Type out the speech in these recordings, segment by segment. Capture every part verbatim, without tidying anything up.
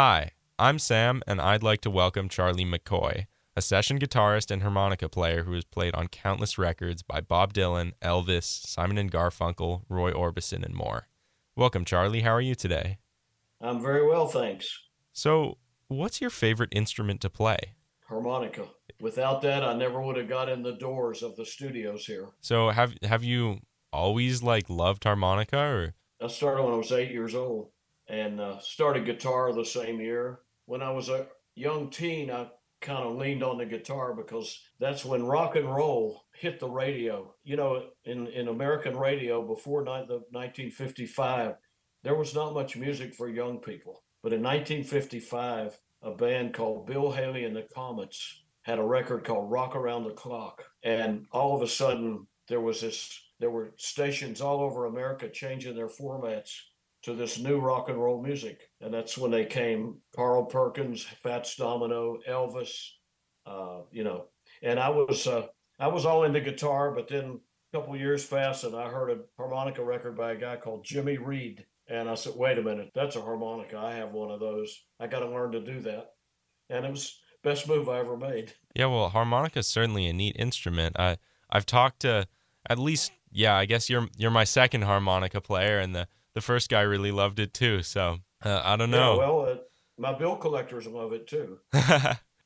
Hi, I'm Sam, and I'd like to welcome Charlie McCoy, a session guitarist and harmonica player who has played on countless records by Bob Dylan, Elvis, Simon and Garfunkel, Roy Orbison, and more. Welcome, Charlie. How are you today? I'm very well, thanks. So, what's your favorite instrument to play? Harmonica. Without that, I never would have got in the doors of the studios here. So, have have you always, like, loved harmonica? Or? I started when I was eight years old and uh, started guitar the same year. When I was a young teen, I kind of leaned on the guitar because that's when rock and roll hit the radio. You know, in, in American radio before ni- the nineteen fifty-five, there was not much music for young people. But in nineteen fifty-five, a band called Bill Haley and the Comets had a record called Rock Around the Clock. And all of a sudden, there was this, there were stations all over America changing their formats to this new rock and roll music. And that's when they came, Carl Perkins, Fats Domino, Elvis, uh, you know. And I was uh, I was all into guitar, but then a couple of years passed and I heard a harmonica record by a guy called Jimmy Reed. And I said, wait a minute, that's a harmonica. I have one of those. I got to learn to do that. And it was the best move I ever made. Yeah, well, harmonica is certainly a neat instrument. I, I've talked to at least, yeah, I guess you're you're my second harmonica player, and the, the first guy really loved it too. So uh, I don't know. Yeah, well, uh, my bill collectors love it too.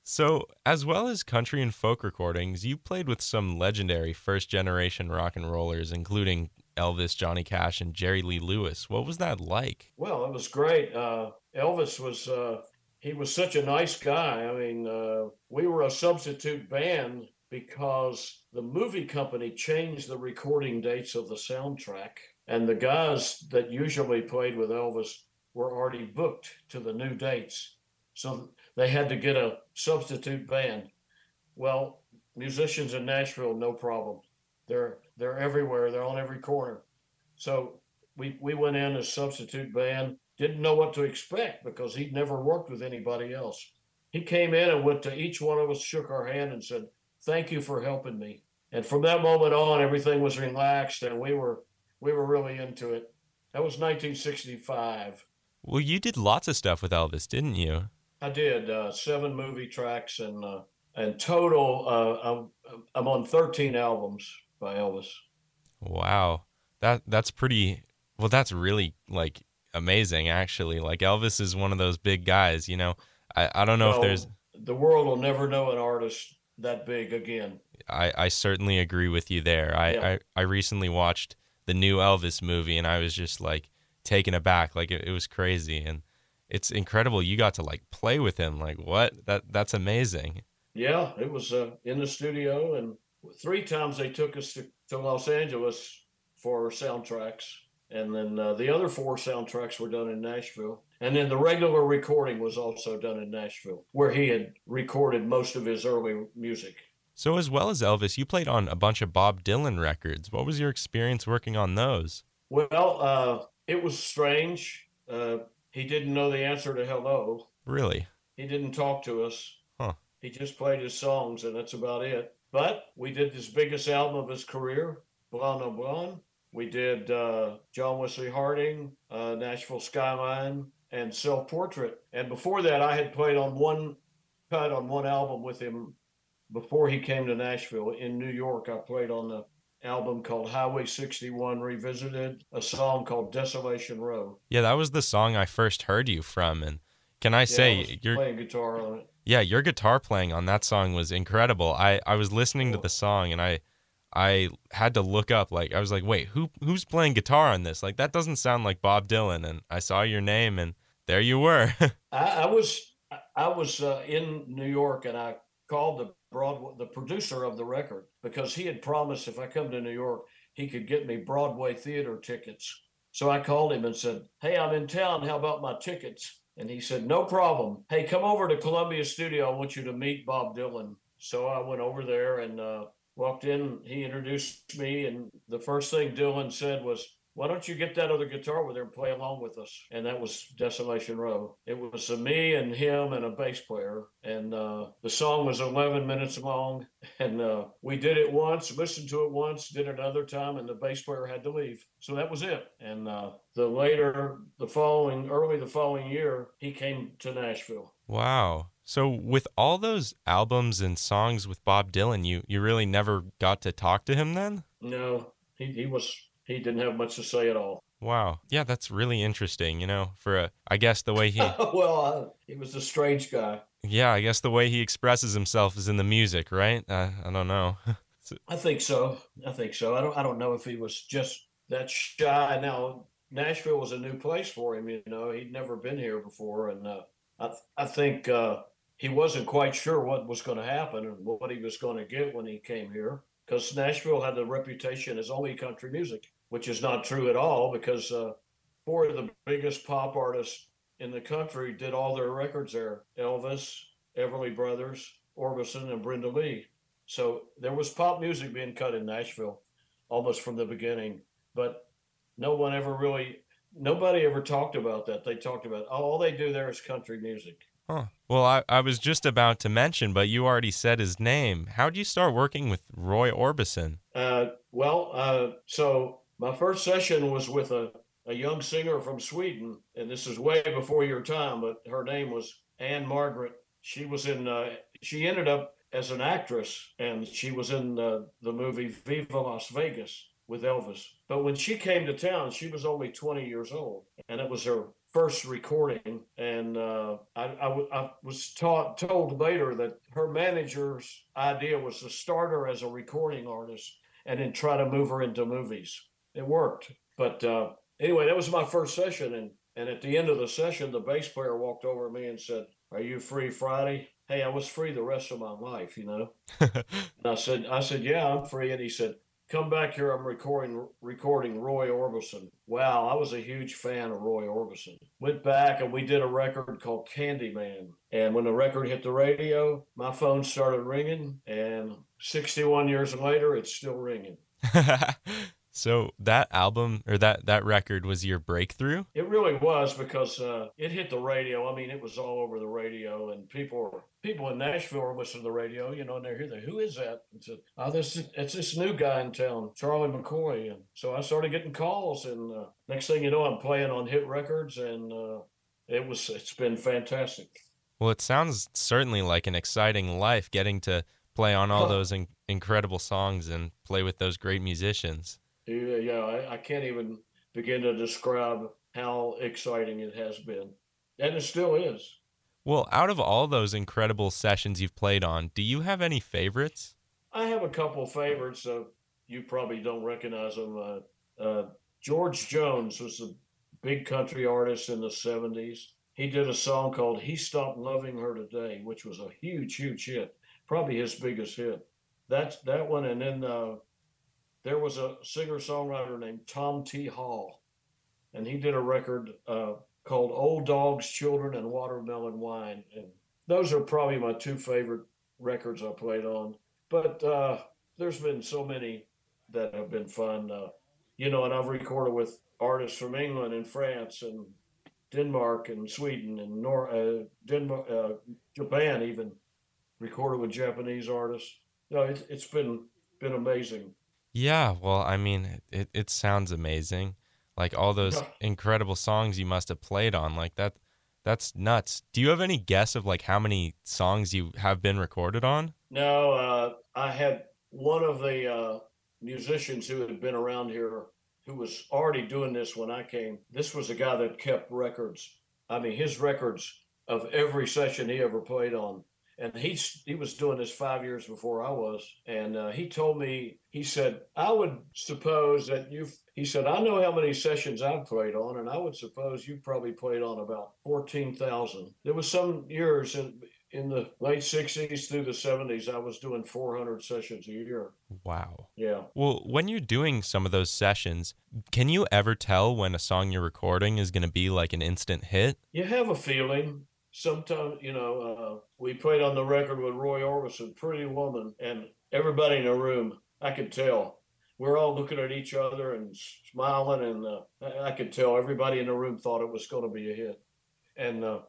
So as well as country and folk recordings, you played with some legendary first-generation rock and rollers, including Elvis, Johnny Cash, and Jerry Lee Lewis. What was that like? Well, it was great. Uh, Elvis was, uh, he was such a nice guy. I mean, uh, we were a substitute band because the movie company changed the recording dates of the soundtrack. And the guys that usually played with Elvis were already booked to the new dates. So they had to get a substitute band. Well, musicians in Nashville, no problem. They're they're everywhere. They're on every corner. So we we went in as substitute band. Didn't know what to expect because he'd never worked with anybody else. He came in and went to each one of us, shook our hand, and said, "Thank you for helping me." And from that moment on, everything was relaxed, and we were we were really into it. That was nineteen sixty-five. Well, you did lots of stuff with Elvis, didn't you? I did uh, seven movie tracks, and uh, and total uh, I'm I'm on thirteen albums by Elvis. Wow. That that's pretty well that's really like amazing actually. Like Elvis is one of those big guys, you know. I, I don't know well, if there's the world will never know an artist that big again. I, I certainly agree with you there. I, yeah. I, I recently watched the new Elvis movie and I was just like taken aback. Like it, it was crazy and it's incredible you got to like play with him. Like what? That that's amazing. Yeah, it was uh, in the studio and three times they took us to, to Los Angeles for soundtracks. And then uh, the other four soundtracks were done in Nashville. And then the regular recording was also done in Nashville, where he had recorded most of his early music. So as well as Elvis, you played on a bunch of Bob Dylan records. What was your experience working on those? Well, uh, it was strange. Uh, he didn't know the answer to hello. Really? He didn't talk to us. Huh. He just played his songs, and that's about it. But we did his biggest album of his career, Blonde on Blonde. We did uh, John Wesley Harding, uh, Nashville Skyline, and Self Portrait. And before that, I had played on one cut on one album with him before he came to Nashville. In New York, I played on the album called Highway sixty-one Revisited, a song called Desolation Row. Yeah, that was the song I first heard you from. And can I yeah, say, I was you're playing guitar on it. Yeah, your guitar playing on that song was incredible. I, I was listening to the song and I I had to look up, like I was like, wait, who who's playing guitar on this? Like that doesn't sound like Bob Dylan. And I saw your name and there you were. I, I was I was uh, in New York and I called the Broadway, the producer of the record, because he had promised if I come to New York he could get me Broadway theater tickets. So I called him and said, "Hey, I'm in town. How about my tickets?" And he said, "No problem. Hey, come over to Columbia Studio. I want you to meet Bob Dylan." So I went over there and uh, walked in. He introduced me. And the first thing Dylan said was, why don't you get that other guitar over there and play along with us? And that was Desolation Row. It was uh, me and him and a bass player. And uh, the song was eleven minutes long. And uh, we did it once, listened to it once, did it another time, and the bass player had to leave. So that was it. And uh, the later, the following, early the following year, he came to Nashville. Wow. So with all those albums and songs with Bob Dylan, you, you really never got to talk to him then? No, he, he was... He didn't have much to say at all. Wow. Yeah, that's really interesting, you know, for, a, I guess, the way he... well, uh, he was a strange guy. Yeah, I guess the way he expresses himself is in the music, right? Uh, I don't know. I think so. I think so. I don't I don't know if he was just that shy. Now, Nashville was a new place for him, you know. He'd never been here before, and uh, I, th- I think... Uh, he wasn't quite sure what was going to happen and what he was going to get when he came here, because Nashville had the reputation as only country music, which is not true at all, because uh, four of the biggest pop artists in the country did all their records there: Elvis, Everly Brothers, Orbison, and Brenda Lee. So there was pop music being cut in Nashville almost from the beginning, but no one ever really, nobody ever talked about that. They talked about, oh, all they do there is country music. Huh. Well, I, I was just about to mention, but you already said his name. How did you start working with Roy Orbison? Uh, well, uh, so my first session was with a, a young singer from Sweden, and this is way before your time, but her name was Anne Margaret. She was in, uh, she ended up as an actress, and she was in uh, the movie Viva Las Vegas with Elvis. But when she came to town, she was only twenty years old, and it was her first recording, and uh, I, I, w- I was taught, told later that her manager's idea was to start her as a recording artist and then try to move her into movies. It worked. But uh, anyway, that was my first session, and, and at the end of the session, the bass player walked over to me and said, "Are you free Friday?" Hey, I was free the rest of my life, you know? And I said, I said, "Yeah, I'm free." And he said, "Come back here, I'm recording recording Roy Orbison." Wow, I was a huge fan of Roy Orbison. Went back and we did a record called Candyman. And when the record hit the radio, my phone started ringing. And sixty-one years later, it's still ringing. So that album, or that, that record, was your breakthrough? It really was, because uh, it hit the radio. I mean, it was all over the radio, and people people in Nashville are listening to the radio, you know, and they're here, they're, who is that? And said, oh, this, it's this new guy in town, Charlie McCoy. And so I started getting calls, and uh, next thing you know, I'm playing on hit records, and uh, it was, it's been fantastic. Well, it sounds certainly like an exciting life, getting to play on all those in- incredible songs and play with those great musicians. Yeah, yeah, I, I can't even begin to describe how exciting it has been. And it still is. Well, out of all those incredible sessions you've played on, do you have any favorites? I have a couple favorites. Uh, you probably don't recognize them. Uh, uh, George Jones was a big country artist in the seventies. He did a song called "He Stopped Loving Her Today," which was a huge, huge hit. Probably his biggest hit. That's that one, and then... Uh, There was a singer-songwriter named Tom T. Hall, and he did a record uh, called "Old Dogs, Children, and Watermelon Wine." And those are probably my two favorite records I played on. But uh, there's been so many that have been fun. Uh, you know, and I've recorded with artists from England and France and Denmark and Sweden and Nor- uh, Denmark, uh, Japan even. Recorded with Japanese artists. You know, it's, it's been been amazing. Yeah, well, I mean, it, it sounds amazing. Like all those incredible songs you must have played on, like that, that's nuts. Do you have any guess of like how many songs you have been recorded on? No, uh, I had one of the uh, musicians who had been around here who was already doing this when I came. This was a guy that kept records. I mean, his records of every session he ever played on. And he, he was doing this five years before I was. And uh, he told me, he said, I would suppose that you've, he said, I know how many sessions I've played on, and I would suppose you probably played on about fourteen thousand. There was some years in, in the late sixties through the seventies, I was doing four hundred sessions a year. Wow. Yeah. Well, when you're doing some of those sessions, can you ever tell when a song you're recording is going to be like an instant hit? You have a feeling. Sometimes, you know, uh, we played on the record with Roy Orbison, "Pretty Woman," and everybody in the room, I could tell, we're all looking at each other and smiling, and uh, I could tell everybody in the room thought it was going to be a hit. And uh,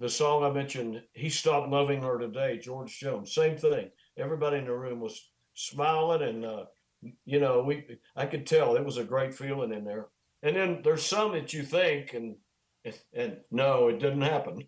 the song I mentioned, He Stopped Loving Her Today, George Jones, same thing. Everybody in the room was smiling, and uh, you know, we I could tell it was a great feeling in there. And then there's some that you think, and and no, it didn't happen.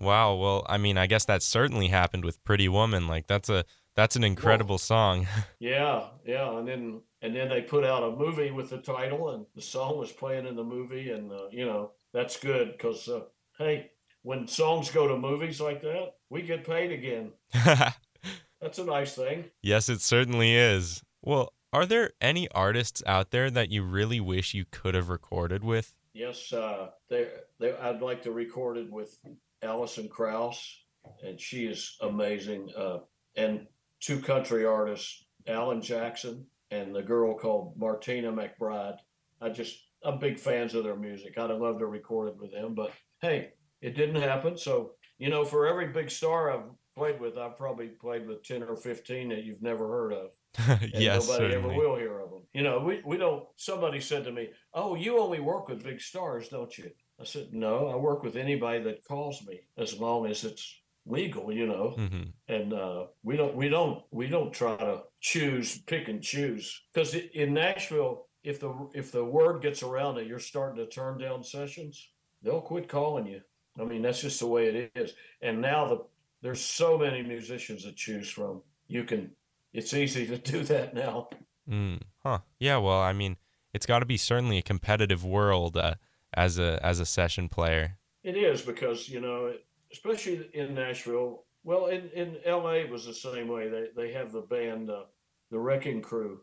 Wow. Well, I mean, I guess that certainly happened with Pretty Woman. Like that's a that's an incredible well, song. Yeah, yeah. And then and then they put out a movie with the title, and the song was playing in the movie, and uh, you know, that's good because uh, hey, when songs go to movies like that, we get paid again. That's a nice thing. Yes, it certainly is. Well, are there any artists out there that you really wish you could have recorded with? Yes, uh, they, they, I'd like to record it with Allison Krauss, and she is amazing. Uh, and two country artists, Alan Jackson and the girl called Martina McBride. I just, I'm big fans of their music. I'd love to record it with them, but hey, it didn't happen. So, you know, for every big star I've played with, I've probably played with ten or fifteen that you've never heard of. And yes, nobody certainly. Ever will hear of them. You know, we, we don't, somebody said to me, oh, you only work with big stars, don't you? I said, no, I work with anybody that calls me as long as it's legal, you know, mm-hmm. and uh, we don't, we don't, we don't try to choose, pick and choose. Because in Nashville, if the, if the word gets around that you're starting to turn down sessions, they'll quit calling you. I mean, that's just the way it is. And now the, there's so many musicians to choose from. You can, it's easy to do that now. Mm, huh. Yeah, well, I mean, it's got to be certainly a competitive world uh, as a as a session player. It is because, you know, especially in Nashville, well, in, in L A was the same way. They they have the band, uh, the Wrecking Crew.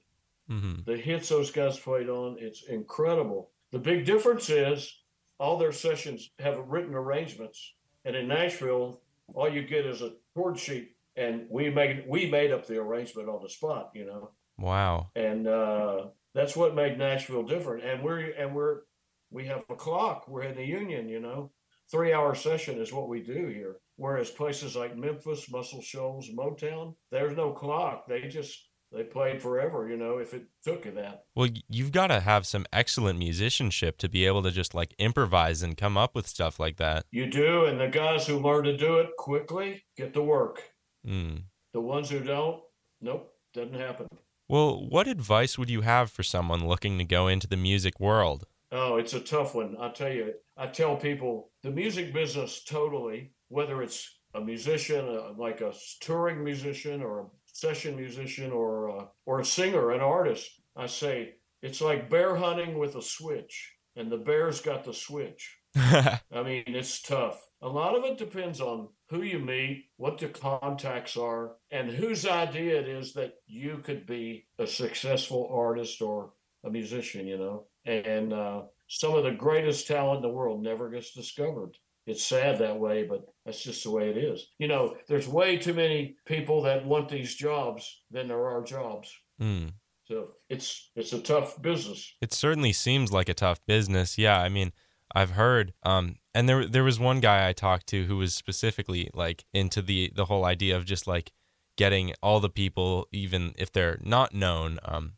Mm-hmm. The hits those guys played on, it's incredible. The big difference is all their sessions have written arrangements. And in Nashville, all you get is a chord sheet. And we made we made up the arrangement on the spot, you know. Wow. And uh, that's what made Nashville different. And we're and we're we have a clock. We're in the union, you know. Three hour session is what we do here. Whereas places like Memphis, Muscle Shoals, Motown, there's no clock. They just they played forever, you know, if it took you that. Well, you've got to have some excellent musicianship to be able to just like improvise and come up with stuff like that. You do, and the guys who learn to do it quickly get to work. Mm. The ones who don't, nope, doesn't happen. Well, what advice would you have for someone looking to go into the music world? Oh, it's a tough one. I tell you, I tell people the music business totally, whether it's a musician, uh, like a touring musician or a session musician or, uh, or a singer, an artist, I say it's like bear hunting with a switch, and the bear's got the switch. I mean, it's tough. A lot of it depends on who you meet, what the contacts are, and whose idea it is that you could be a successful artist or a musician, you know. And uh, some of the greatest talent in the world never gets discovered. It's sad that way, but that's just the way it is. You know, there's way too many people that want these jobs than there are jobs. Mm. So it's it's a tough business. It certainly seems like a tough business. Yeah, I mean, I've heard, um, and there there was one guy I talked to who was specifically like into the, the whole idea of just like getting all the people, even if they're not known, um,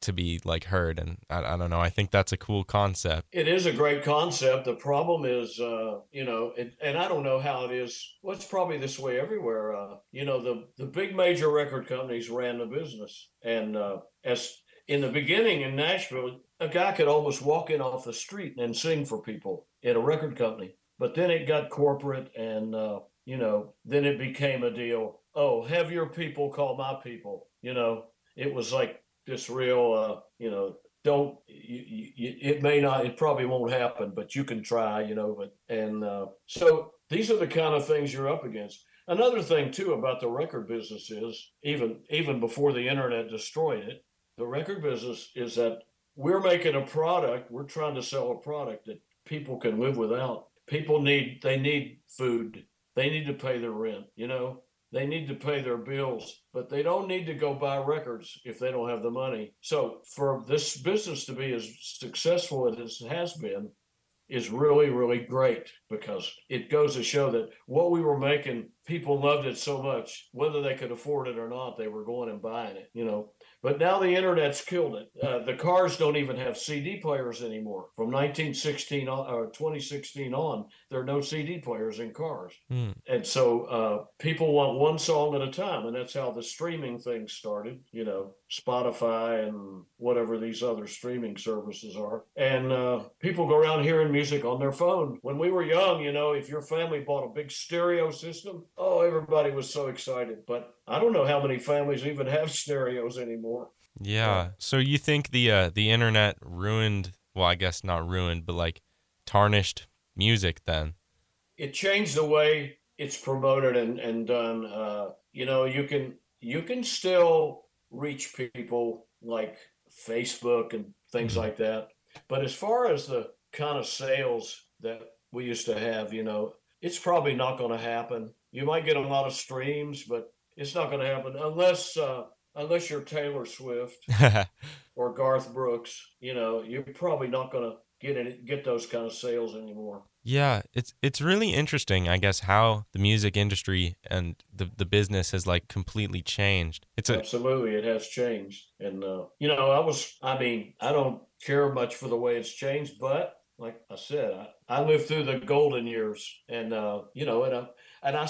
to be like heard. And I, I don't know, I think that's a cool concept. It is a great concept. The problem is, uh, you know, it, and I don't know how it is. Well, it's probably this way everywhere. Uh, you know, the, the big major record companies ran the business. And uh, as in the beginning in Nashville, a guy could almost walk in off the street and sing for people at a record company. But then it got corporate and, uh, you know, then it became a deal. Oh, have your people call my people. You know, it was like this real, uh, you know, don't, you, you, it may not, it probably won't happen, but you can try, you know. But and uh, so these are the kind of things you're up against. Another thing, too, about the record business is even even before the internet destroyed it, the record business is that we're making a product. We're trying to sell a product that people can live without. People need, they need food. They need to pay their rent, you know, they need to pay their bills, but they don't need to go buy records if they don't have the money. So for this business to be as successful as it has been is really, really great because it goes to show that what we were making, people loved it so much, whether they could afford it or not, they were going and buying it, you know. But now the internet's killed it. Uh, the cars don't even have C D players anymore. From nineteen sixteen on, or twenty sixteen on, there are no C D players in cars. Mm. And so uh, people want one song at a time, and that's how the streaming thing started, you know, Spotify and whatever these other streaming services are. And uh, people go around hearing music on their phone. When we were young, you know, if your family bought a big stereo system, oh, everybody was so excited. But I don't know how many families even have stereos anymore. Yeah. So you think the uh, the internet ruined, well, I guess not ruined, but like tarnished music then? It changed the way it's promoted and, and done. Uh, you know, you can you can still reach people like Facebook and things mm-hmm. like that. But as far as the kind of sales that we used to have, you know, it's probably not going to happen. You might get a lot of streams, but it's not going to happen unless uh, unless you're Taylor Swift or Garth Brooks. You know, you're probably not going to get any, get those kind of sales anymore. Yeah, it's it's really interesting, I guess, how the music industry and the, the business has like completely changed. It's a- Absolutely, it has changed. And, uh, you know, I was, I mean, I don't care much for the way it's changed, but like I said, I, I lived through the golden years and, uh, you know, and I, and I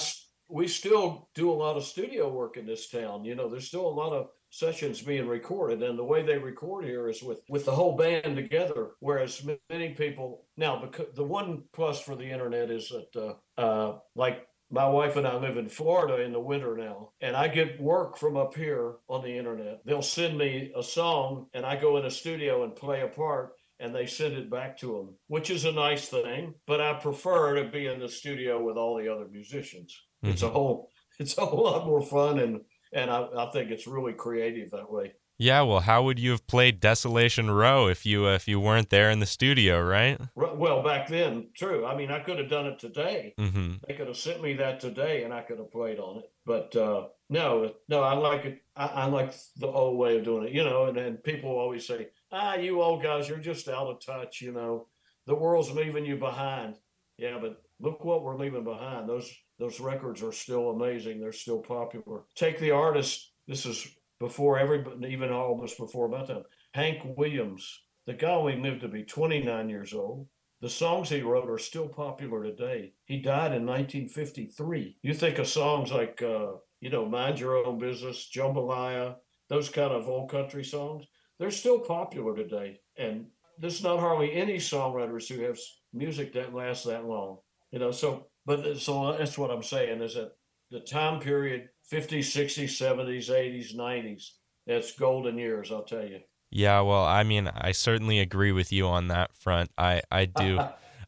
we still do a lot of studio work in this town. You know, there's still a lot of sessions being recorded, and the way they record here is with, with the whole band together, whereas many people now, because the one plus for the internet is that uh, uh, like my wife and I live in Florida in the winter now, and I get work from up here on the internet. They'll send me a song, and I go in a studio and play a part, and they send it back to them, which is a nice thing, but I prefer to be in the studio with all the other musicians. It's a whole, it's a whole lot more fun, and and I, I think it's really creative that way. Yeah, well, how would you have played Desolation Row if you uh, if you weren't there in the studio, right? Well, back then, true. I mean, I could have done it today. Mm-hmm. They could have sent me that today, and I could have played on it. But uh, no, no, I like it. I, I like the old way of doing it, you know. And then people always say, "Ah, you old guys, you're just out of touch," you know. The world's leaving you behind. Yeah, but look what we're leaving behind. Those. Those records are still amazing. They're still popular. Take the artist. This is before everybody, even almost before my time. Hank Williams, the guy only lived to be twenty-nine years old. The songs he wrote are still popular today. He died in nineteen fifty-three. You think of songs like, uh, you know, Mind Your Own Business, Jambalaya, those kind of old country songs. They're still popular today. And there's not hardly any songwriters who have music that lasts that long. You know, so... But so that's what I'm saying is that the time period, fifties, sixties, seventies, eighties, nineties, that's golden years, I'll tell you. Yeah, well, I mean, I certainly agree with you on that front. I, I do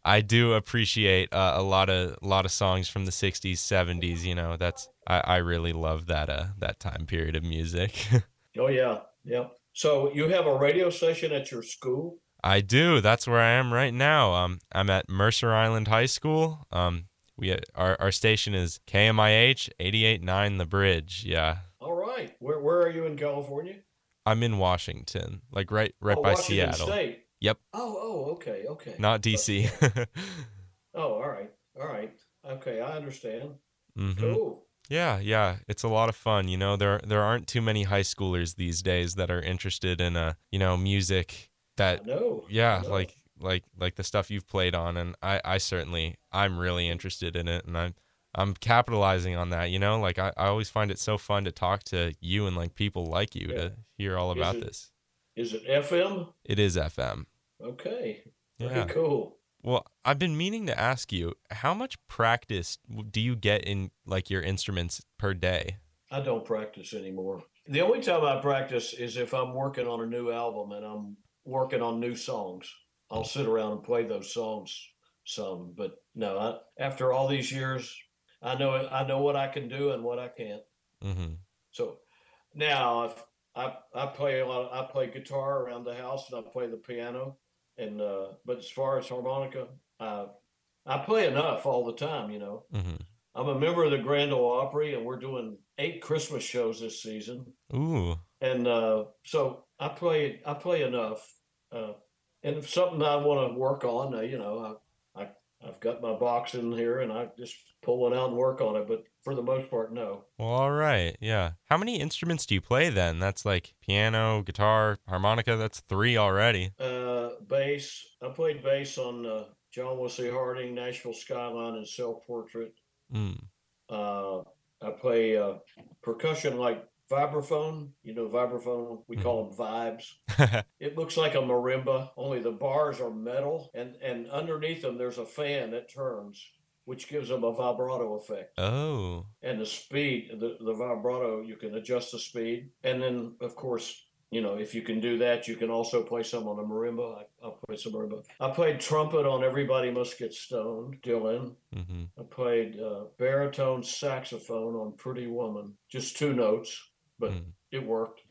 I do appreciate uh, a lot of a lot of songs from the sixties, seventies, you know. That's I, I really love that uh that time period of music. Oh yeah. Yeah. So you have a radio station at your school? I do. That's where I am right now. Um I'm at Mercer Island High School. Um We our our station is K M I H eighty-eight point nine The Bridge. Yeah. All right. Where where are you in California? I'm in Washington, like right right oh, by Washington Seattle. State. Yep. Oh oh okay okay. Not D C. Okay. Oh all right all right okay I understand. Mm-hmm. Cool. Yeah yeah it's a lot of fun. You know, there there aren't too many high schoolers these days that are interested in uh you know music that no yeah no. like. like like the stuff you've played on, and I, I certainly I'm really interested in it, and I'm I'm capitalizing on that, you know. Like I, I always find it so fun to talk to you and like people like you yeah. to hear all about is it, this. Is it F M? It is F M. Okay. Yeah. Very cool. Well, I've been meaning to ask you, how much practice do you get in like your instruments per day? I don't practice anymore. The only time I practice is if I'm working on a new album and I'm working on new songs. I'll sit around and play those songs some, but no, I, after all these years, I know I know what I can do and what I can't. Mm-hmm. So now if I I play a lot. Of, I play guitar around the house, and I play the piano. And uh, but as far as harmonica, I I play enough all the time. You know, mm-hmm. I'm a member of the Grand Ole Opry, and we're doing eight Christmas shows this season. Ooh! And uh, so I play I play enough. Uh, And if something I want to work on, you know, I, I I've got my box in here, and I just pull one out and work on it. But for the most part, no. Well, all right, yeah. How many instruments do you play then? That's like piano, guitar, harmonica. That's three already. Uh, bass. I played bass on uh, John Wesley Harding, Nashville Skyline, and Self Portrait. Mm. Uh, I play uh, percussion like Vibraphone. You know, Vibraphone. We mm. call them vibes. It looks like a marimba, only the bars are metal, and and underneath them there's a fan that turns, which gives them a vibrato effect. Oh. And the speed, the, the vibrato, you can adjust the speed. And then, of course, you know, if you can do that, you can also play some on a marimba. I, I played some marimba. I played trumpet on Everybody Must Get Stoned, Dylan. Mm-hmm. I played uh, baritone saxophone on Pretty Woman, just two notes, but mm. it worked.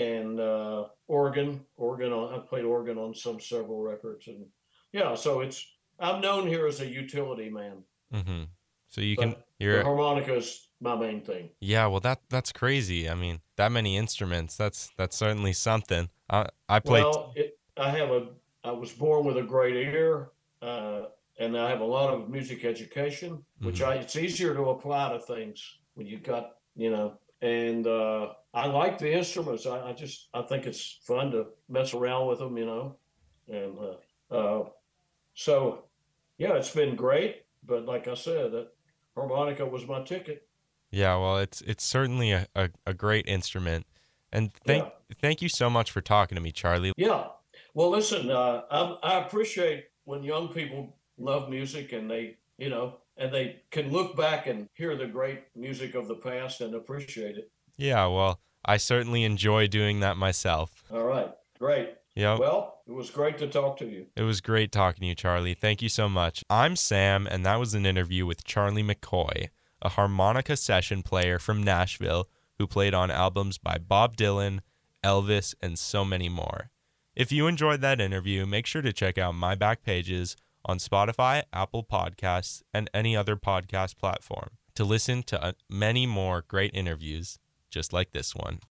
and uh, organ, organ on, I played organ on some several records. And yeah, so it's, I'm known here as a utility man. Mm-hmm. So you but can, you're the harmonica is my main thing. Yeah. Well, that, that's crazy. I mean, that many instruments, that's, that's certainly something. I, I play. Well, it, I have a, I was born with a great ear, uh, and I have a lot of music education, which mm-hmm. I, it's easier to apply to things when you got, you know, and, uh, I like the instruments. I, I just, I think it's fun to mess around with them, you know, and, uh, uh, so yeah, it's been great, but like I said, that harmonica was my ticket. Yeah, well, it's it's certainly a, a, a great instrument, and thank yeah. thank you so much for talking to me, Charlie. Yeah, well, listen, uh, I, I appreciate when young people love music and they, you know, and they can look back and hear the great music of the past and appreciate it. Yeah, well, I certainly enjoy doing that myself. All right, great. Yeah. Well, it was great to talk to you. It was great talking to you, Charlie. Thank you so much. I'm Sam, and that was an interview with Charlie McCoy, a harmonica session player from Nashville who played on albums by Bob Dylan, Elvis, and so many more. If you enjoyed that interview, make sure to check out my back pages on Spotify, Apple Podcasts, and any other podcast platform to listen to many more great interviews just like this one.